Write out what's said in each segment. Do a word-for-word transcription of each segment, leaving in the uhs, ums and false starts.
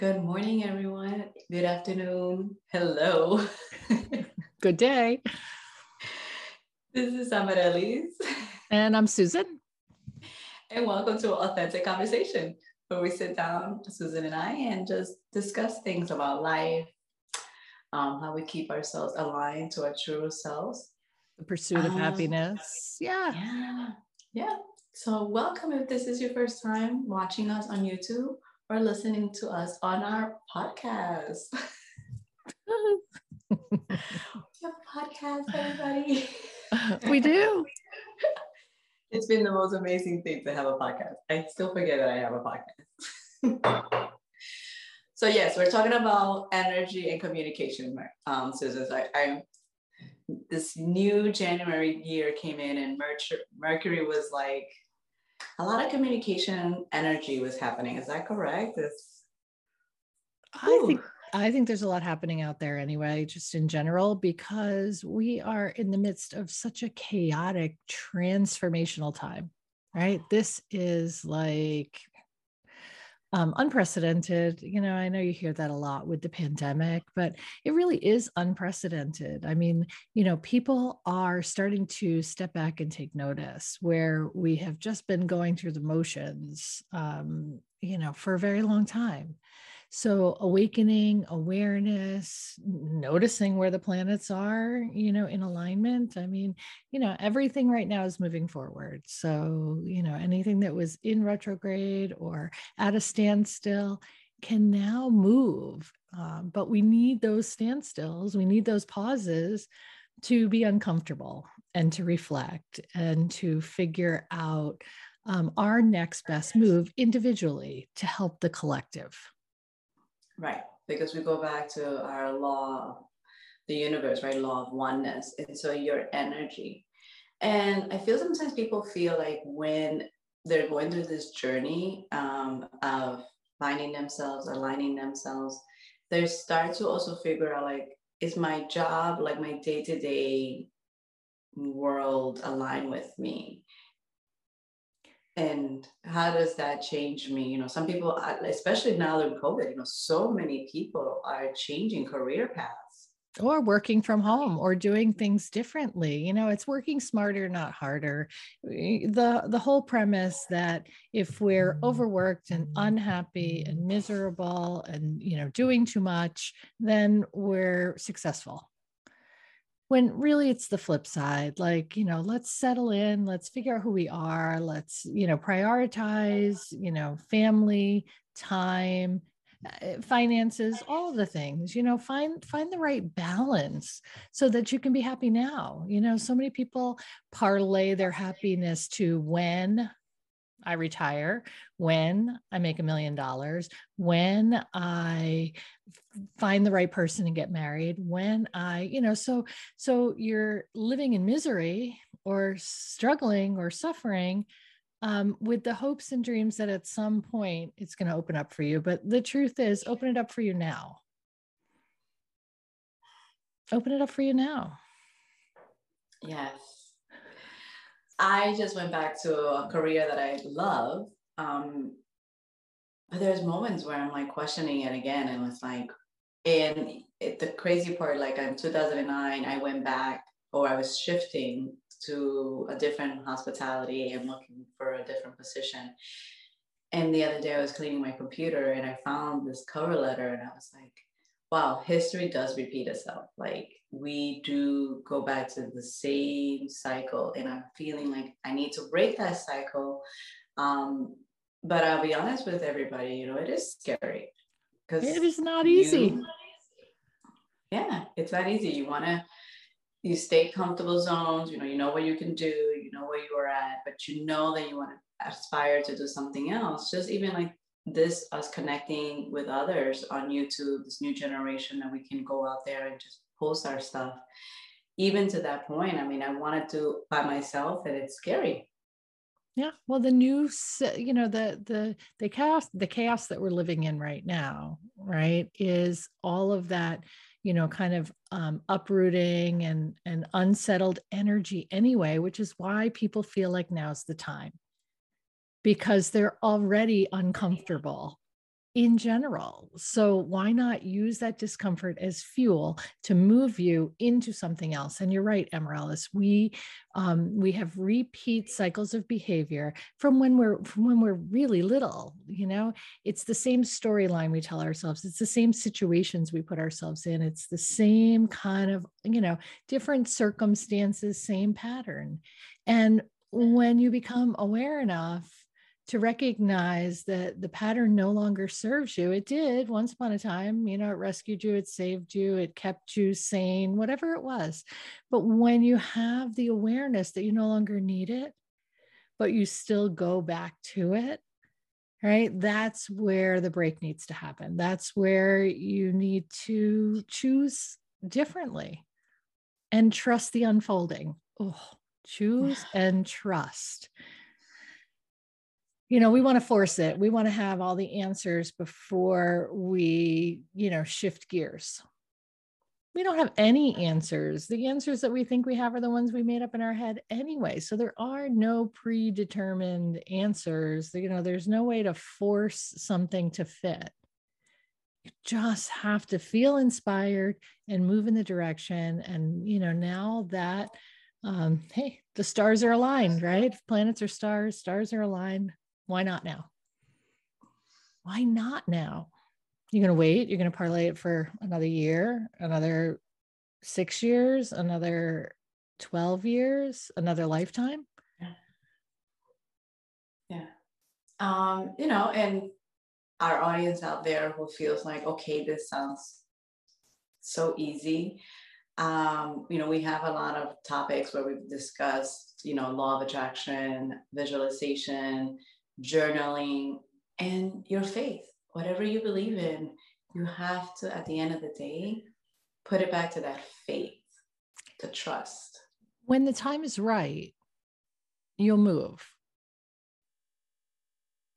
Good morning, everyone. Good afternoon. Hello. Good day. This is Amarellis. And I'm Susan. And welcome to Authentic Conversation, where we sit down, Susan and I, and just discuss things about life, um, how we keep ourselves aligned to our true selves. The pursuit of um, happiness. Yeah. Yeah. Yeah. So welcome if this is your first time watching us on YouTube. Or listening to us on our podcast. We have a podcast, everybody. We do. It's been the most amazing thing to have a podcast. I still forget that I have a podcast. So yes, we're talking about energy and communication, right? Um, Susan, so I, I this new January year came in, and Mercury, Mercury was like. A lot of communication energy was happening. Is that correct? It's... I think I think there's a lot happening out there anyway, just in general, because we are in the midst of such a chaotic transformational time, right? This is like um, unprecedented. You know, I know you hear that a lot with the pandemic, but it really is unprecedented. I mean, you know, people are starting to step back and take notice where we have just been going through the motions, um, you know, for a very long time. So awakening, awareness, noticing where the planets are, you know, in alignment. I mean, you know, everything right now is moving forward. So, you know, anything that was in retrograde or at a standstill can now move. Um, but we need those standstills. We need those pauses to be uncomfortable and to reflect and to figure out um, our next best move individually to help the collective. Right, because we go back to our law, the universe, right? Law of oneness. And so your energy. And I feel sometimes people feel like when they're going through this journey um, of finding themselves, aligning themselves, they start to also figure out like, is my job, like my day-to-day world align with me? And how does that change me? You know, some people, especially now in COVID, you know, so many people are changing career paths. Or working from home or doing things differently. You know, it's working smarter, not harder. The, the whole premise that if we're overworked and unhappy and miserable and, you know, doing too much, then we're successful. When really it's the flip side, like, you know, let's settle in, let's figure out who we are, let's, you know, prioritize, you know, family, time, finances, all the things, you know, find, find the right balance so that you can be happy now. You know, so many people parlay their happiness to when I retire, when I make a million dollars, when I find the right person and get married, when I, you know, so, so you're living in misery or struggling or suffering um, with the hopes and dreams that at some point it's going to open up for you. But the truth is, open it up for you now. Open it up for you now. Yes. I just went back to a career that I love, um, but there's moments where I'm like questioning it again, and it's like, and it, the crazy part, like in two thousand nine, I went back, or I was shifting to a different hospitality and looking for a different position. And the other day, I was cleaning my computer, and I found this cover letter, and I was like, wow, history does repeat itself. Like we do go back to the same cycle, and I'm feeling like I need to break that cycle. Um, but I'll be honest with everybody, you know, it is scary. Because it is not easy. You, yeah, it's not easy. You want to, you stay comfortable zones, you know, you know what you can do, you know where you are at, but you know that you want to aspire to do something else. Just even like this, us connecting with others on YouTube, this new generation that we can go out there and just post our stuff. Even to that point, I mean, I wanted to by myself, and it's scary. Yeah. Well, the new, you know, the the the chaos, the chaos that we're living in right now, right, is all of that, you know, kind of um, uprooting and and unsettled energy anyway, which is why people feel like now's the time. Because they're already uncomfortable in general. So why not use that discomfort as fuel to move you into something else? And you're right, Amarellis, we um, we have repeat cycles of behavior from when we're from when we're really little. You know, it's the same storyline we tell ourselves. It's the same situations we put ourselves in. It's the same kind of, you know, different circumstances, same pattern. And when you become aware enough to recognize that the pattern no longer serves you. It did once upon a time, you know, it rescued you, it saved you, it kept you sane, whatever it was. But when you have the awareness that you no longer need it, but you still go back to it, right? That's where the break needs to happen. That's where you need to choose differently and trust the unfolding. Oh, choose and trust. You know, we want to force it. We want to have all the answers before we, you know, shift gears. We don't have any answers. The answers that we think we have are the ones we made up in our head anyway. So there are no predetermined answers. You know, there's no way to force something to fit. You just have to feel inspired and move in the direction. And, you know, now that, um, hey, the stars are aligned, right? Planets are stars, stars are aligned. Why not now? Why not now? You're going to wait. You're going to parlay it for another year, another six years, another twelve years, another lifetime. Yeah. Yeah. Um, you know, and our audience out there who feels like, okay, this sounds so easy. Um, you know, we have a lot of topics where we've discussed, you know, law of attraction, visualization, journaling, and your faith. Whatever you believe in, you have to, at the end of the day, put it back to that faith, to trust. When the time is right, you'll move.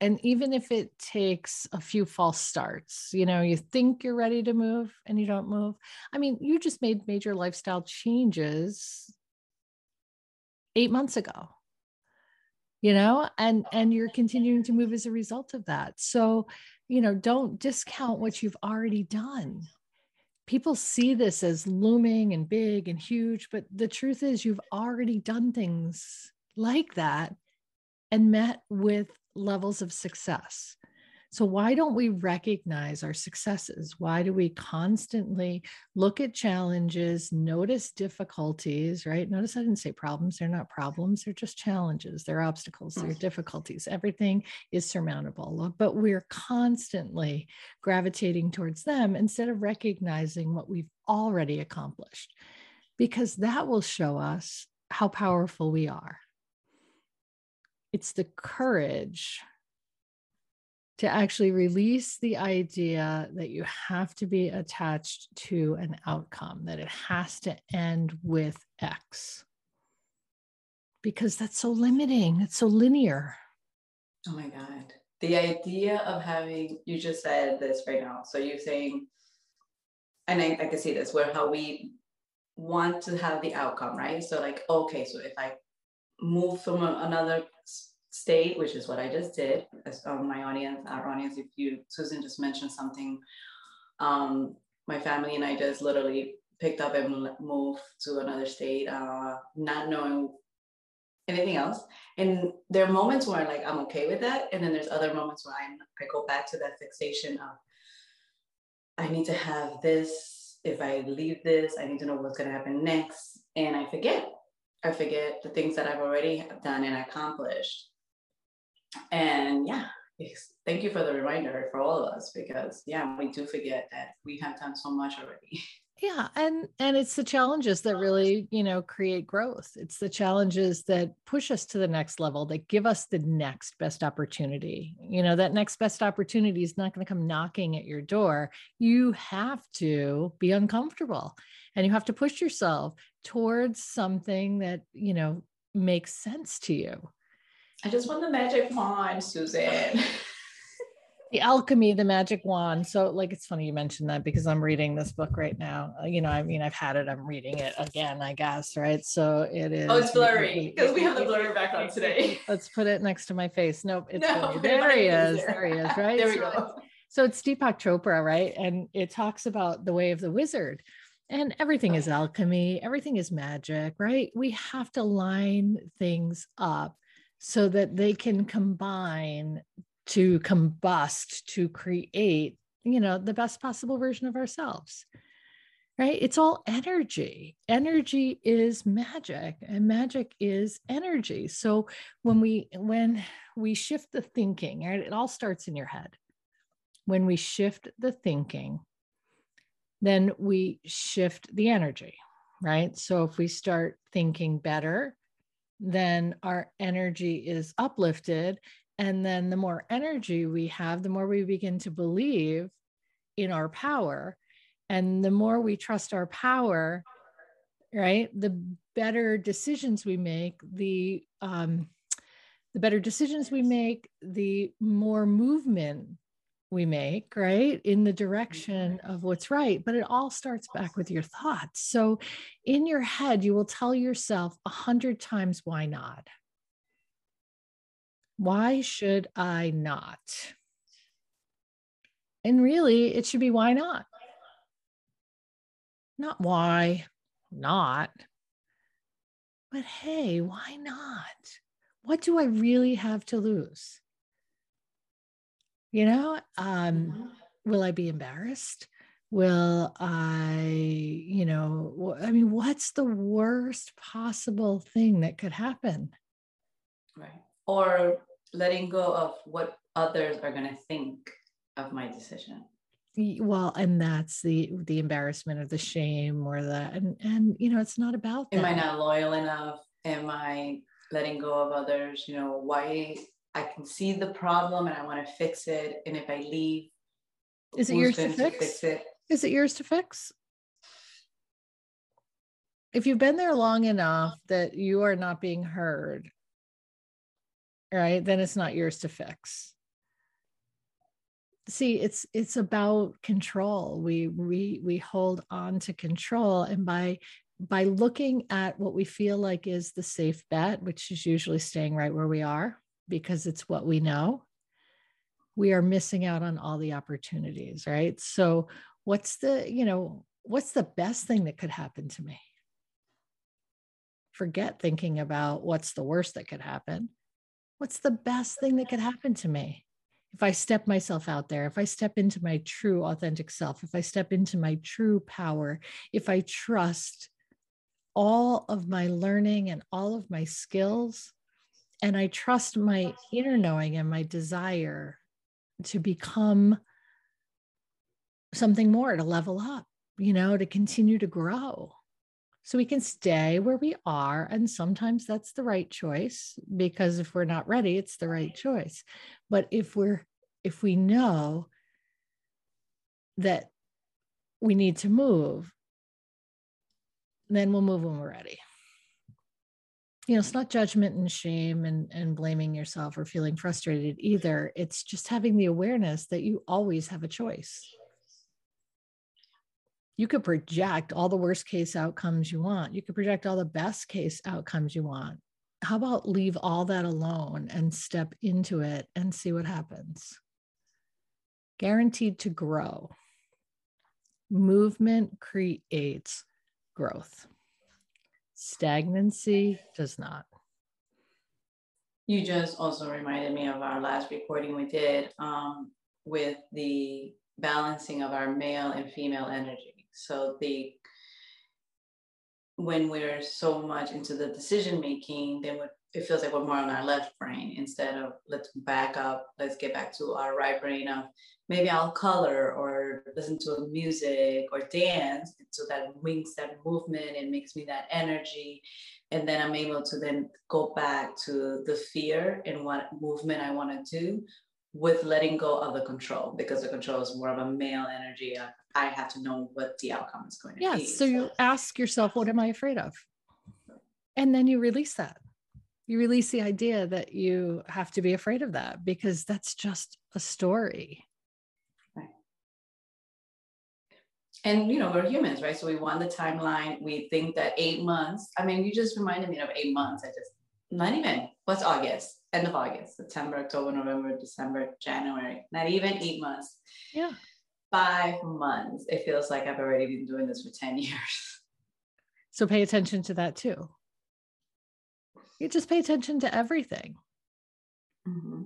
And even if it takes a few false starts, you know, you think you're ready to move and you don't move. I mean, you just made major lifestyle changes eight months ago. You know, and, and you're continuing to move as a result of that. So, you know, don't discount what you've already done. People see this as looming and big and huge, but the truth is you've already done things like that and met with levels of success. So why don't we recognize our successes? Why do we constantly look at challenges, notice difficulties, right? Notice I didn't say problems. They're not problems. They're just challenges. They're obstacles. They're difficulties. Everything is surmountable, but we're constantly gravitating towards them instead of recognizing what we've already accomplished, because that will show us how powerful we are. It's the courage to actually release the idea that you have to be attached to an outcome, that it has to end with X. Because that's so limiting, it's so linear. Oh my God. The idea of having, you just said this right now. So you're saying, and I, I can see this, where how we want to have the outcome, right? So like, okay, so if I move from another state, which is what I just did, as um, my audience, our audience, if you, Susan just mentioned something, um, my family and I just literally picked up and moved to another state, uh, not knowing anything else. And there are moments where like, I'm okay with that. And then there's other moments where I'm, I go back to that fixation of, I need to have this. If I leave this, I need to know what's going to happen next. And I forget, I forget the things that I've already done and accomplished. And yeah, thank you for the reminder for all of us, because yeah, we do forget that we have done so much already. Yeah. And, and it's the challenges that really, you know, create growth. It's the challenges that push us to the next level, that give us the next best opportunity. You know, that next best opportunity is not going to come knocking at your door. You have to be uncomfortable and you have to push yourself towards something that, you know, makes sense to you. I just want the magic wand, Susan. The alchemy, the magic wand. So like, it's funny you mentioned that because I'm reading this book right now. You know, I mean, I've had it, I'm reading it again, I guess. Right. So it is. Oh, it's blurry because we have the blurry background today. Let's put it next to my face. Nope. It's no, blurry. There he is. There he is. Right. There we so go. So it's Deepak Chopra, right? And it talks about the way of the wizard, and everything is alchemy. Everything is magic, right? We have to line things up so that they can combine to combust, to create, you know, the best possible version of ourselves, right? It's all energy. Energy is magic, and magic is energy. So when we, when we shift the thinking, right, it all starts in your head. When we shift the thinking, then we shift the energy, right? So if we start thinking better, then our energy is uplifted. And then the more energy we have, the more we begin to believe in our power. And the more we trust our power, right, the better decisions we make, the um, the better decisions we make, the more movement we make, right, in the direction of what's right. But it all starts back with your thoughts. So in your head, you will tell yourself a hundred times, why not? Why should I not? And really, it should be, why not? Not why not, but hey, why not? What do I really have to lose? You know, um, will I be embarrassed? Will I, you know, I mean, what's the worst possible thing that could happen? Right. Or letting go of what others are going to think of my decision. Well, and that's the, the embarrassment or the shame or the, and, and, you know, it's not about that. Am I not loyal enough? Am I letting go of others? You know, why? I can see the problem and I want to fix it. And if I leave, is it yours to fix? to fix it? Is it yours to fix? If you've been there long enough that you are not being heard, right, then it's not yours to fix. See, it's it's about control. We we we hold on to control, and by by looking at what we feel like is the safe bet, which is usually staying right where we are, because it's what we know, we are missing out on all the opportunities, right? So what's the, you know, what's the best thing that could happen to me? Forget thinking about what's the worst that could happen. What's the best thing that could happen to me? If I step myself out there, if I step into my true authentic self, if I step into my true power, if I trust all of my learning and all of my skills, and I trust my inner knowing and my desire to become something more, to level up, you know, to continue to grow. So we can stay where we are. And sometimes that's the right choice, because if we're not ready, it's the right choice. But if we're, if we know that we need to move, then we'll move when we're ready. You know, it's not judgment and shame and, and blaming yourself or feeling frustrated either. It's just having the awareness that you always have a choice. You could project all the worst case outcomes you want. You could project all the best case outcomes you want. How about leave all that alone and step into it and see what happens? Guaranteed to grow. Movement creates growth. Stagnancy does not. You just also reminded me of our last recording we did um, with the balancing of our male and female energy. So the when we're so much into the decision making, then it feels like we're more on our left brain instead of let's back up, let's get back to our right brain of maybe I'll color or listen to music or dance. And so that wings that movement and makes me that energy. And then I'm able to then go back to the fear and what movement I want to do with letting go of the control, because the control is more of a male energy. I have to know what the outcome is going to yeah, be. Yes. So you ask yourself, what am I afraid of? And then you release that. You release the idea that you have to be afraid of that, because that's just a story. Right. And, you know, we're humans, right? So we want the timeline. We think that eight months, I mean, you just reminded me of eight months. I just, not even, was August, end of August, September, October, November, December, January, not even eight months. Yeah. Five months. It feels like I've already been doing this for ten years. So pay attention to that too. You just pay attention to everything. Mm-hmm.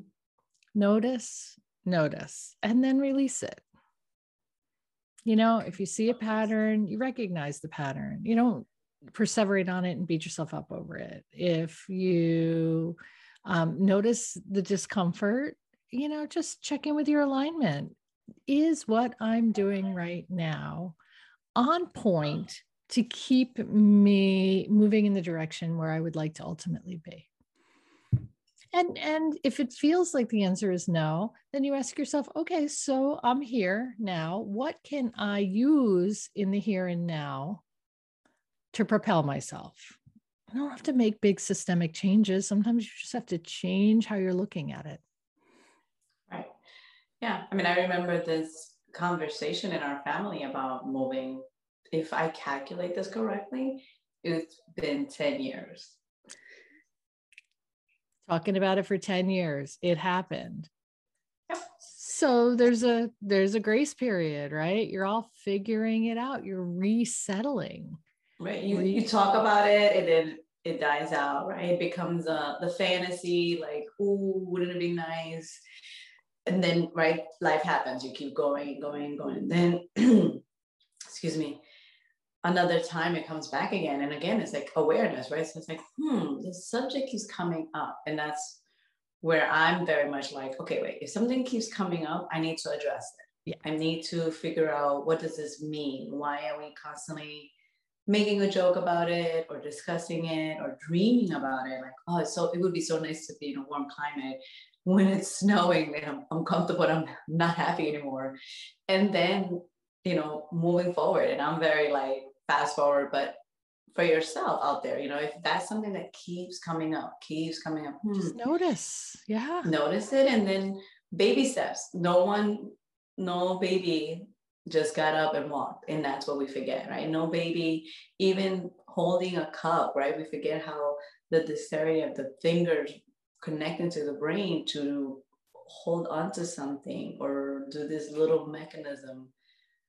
Notice, notice, and then release it. You know, if you see a pattern, you recognize the pattern. You don't perseverate on it and beat yourself up over it. If you um, notice the discomfort, you know, just check in with your alignment. Is what I'm doing right now on point to keep me moving in the direction where I would like to ultimately be? And, and if it feels like the answer is no, then you ask yourself, okay, so I'm here now. What can I use in the here and now to propel myself? I don't have to make big systemic changes. Sometimes you just have to change how you're looking at it. Right. Yeah. I mean, I remember this conversation in our family about moving. If I calculate this correctly, it's been ten years. Talking about it for ten years, it happened. Yep. So there's a, there's a grace period, right? You're all figuring it out. You're resettling. Right. You, Re- you talk about it and then it dies out, right? It becomes a, the fantasy, like, ooh, wouldn't it be nice? And then, right, life happens. You keep going and going and going. And then, excuse me, another time it comes back again. And again, it's like awareness, right? So it's like, hmm, this subject keeps coming up. And that's where I'm very much like, okay, wait, if something keeps coming up, I need to address it. Yeah. I need to figure out, what does this mean? Why are we constantly making a joke about it or discussing it or dreaming about it? Like, oh, it's so, it would be so nice to be in a warm climate. When it's snowing, then I'm, I'm comfortable, I'm not happy anymore. And then, you know, moving forward, and I'm very like, fast forward, but for yourself out there, you know, if that's something that keeps coming up, keeps coming up, just hmm. notice, yeah, notice it, and then baby steps. No one, no baby just got up and walked, and that's what we forget, right? No baby, even holding a cup, right? We forget how the dexterity of the fingers connecting to the brain to hold onto something or do this little mechanism.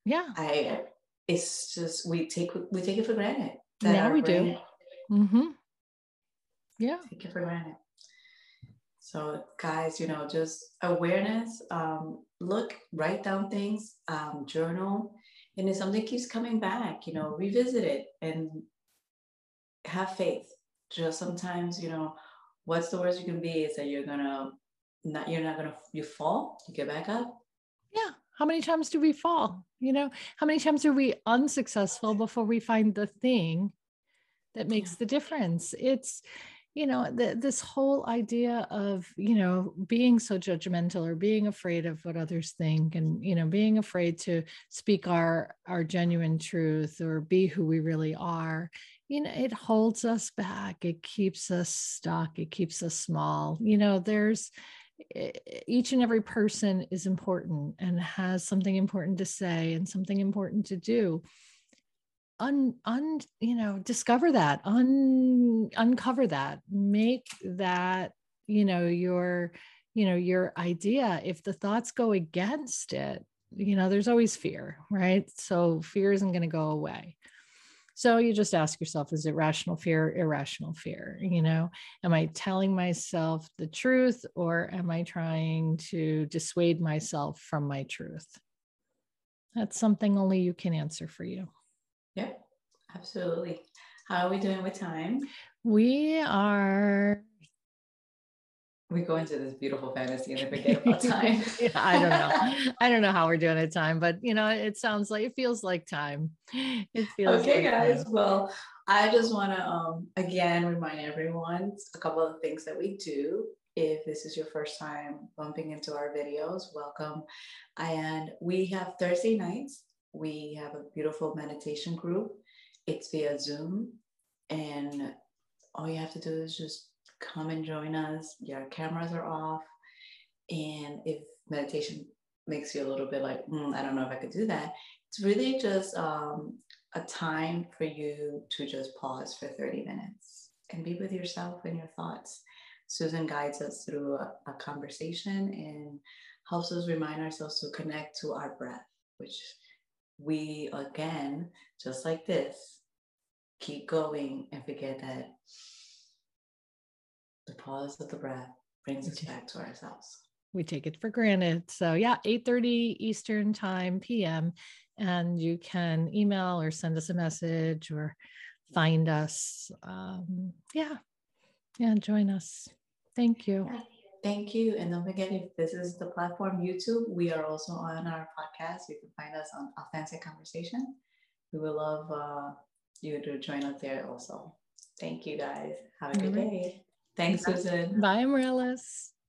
Yeah, I. It's just, we take we take it for granted. Now we do. Mm-hmm. Yeah. Take it for granted. So guys, you know, just awareness, um, look, write down things, um, journal. And if something keeps coming back, you know, revisit it and have faith. Just sometimes, you know, what's the worst you can be is that you're going to, not you're not going to, you fall, you get back up. Yeah. How many times do we fall? You know, how many times are we unsuccessful before we find the thing that makes the difference? It's, you know, the, this whole idea of, you know, being so judgmental or being afraid of what others think and, you know, being afraid to speak our, our genuine truth or be who we really are. You know, it holds us back. It keeps us stuck. It keeps us small. You know, there's, each and every person is important and has something important to say and something important to do. Un, un, you know, discover that, un, uncover that, make that, you know, your, you know, your idea. If the thoughts go against it, you know, there's always fear, right? So fear isn't going to go away. So you just ask yourself, is it rational fear, irrational fear? You know, am I telling myself the truth or am I trying to dissuade myself from my truth? That's something only you can answer for you. Yep, absolutely. How are we doing with time? We are... We go into this beautiful fantasy and then forget about time. I don't know. I don't know how we're doing at time, but you know, it sounds like, it feels like time. It feels okay, like guys. Time. Well, I just want to, um, again, remind everyone a couple of things that we do. If this is your first time bumping into our videos, welcome. And we have Thursday nights. We have a beautiful meditation group. It's via Zoom. And all you have to do is just come and join us. Your cameras are off. And if meditation makes you a little bit like, mm, I don't know if I could do that, it's really just um, a time for you to just pause for thirty minutes and be with yourself and your thoughts. Susan guides us through a, a conversation and helps us remind ourselves to connect to our breath, which we, again, just like this, keep going and forget that the pause of the breath brings us back to ourselves. We take it for granted. So yeah, eight thirty Eastern time P M And you can email or send us a message or find us. Um, yeah. Yeah. Join us. Thank you. Yeah. Thank you. And don't forget, if this is the platform YouTube, we are also on our podcast. You can find us on Authentic Conversation. We would love uh, you to join us there also. Thank you guys. Have a good day. Thanks, Susan. Bye, Amarellis.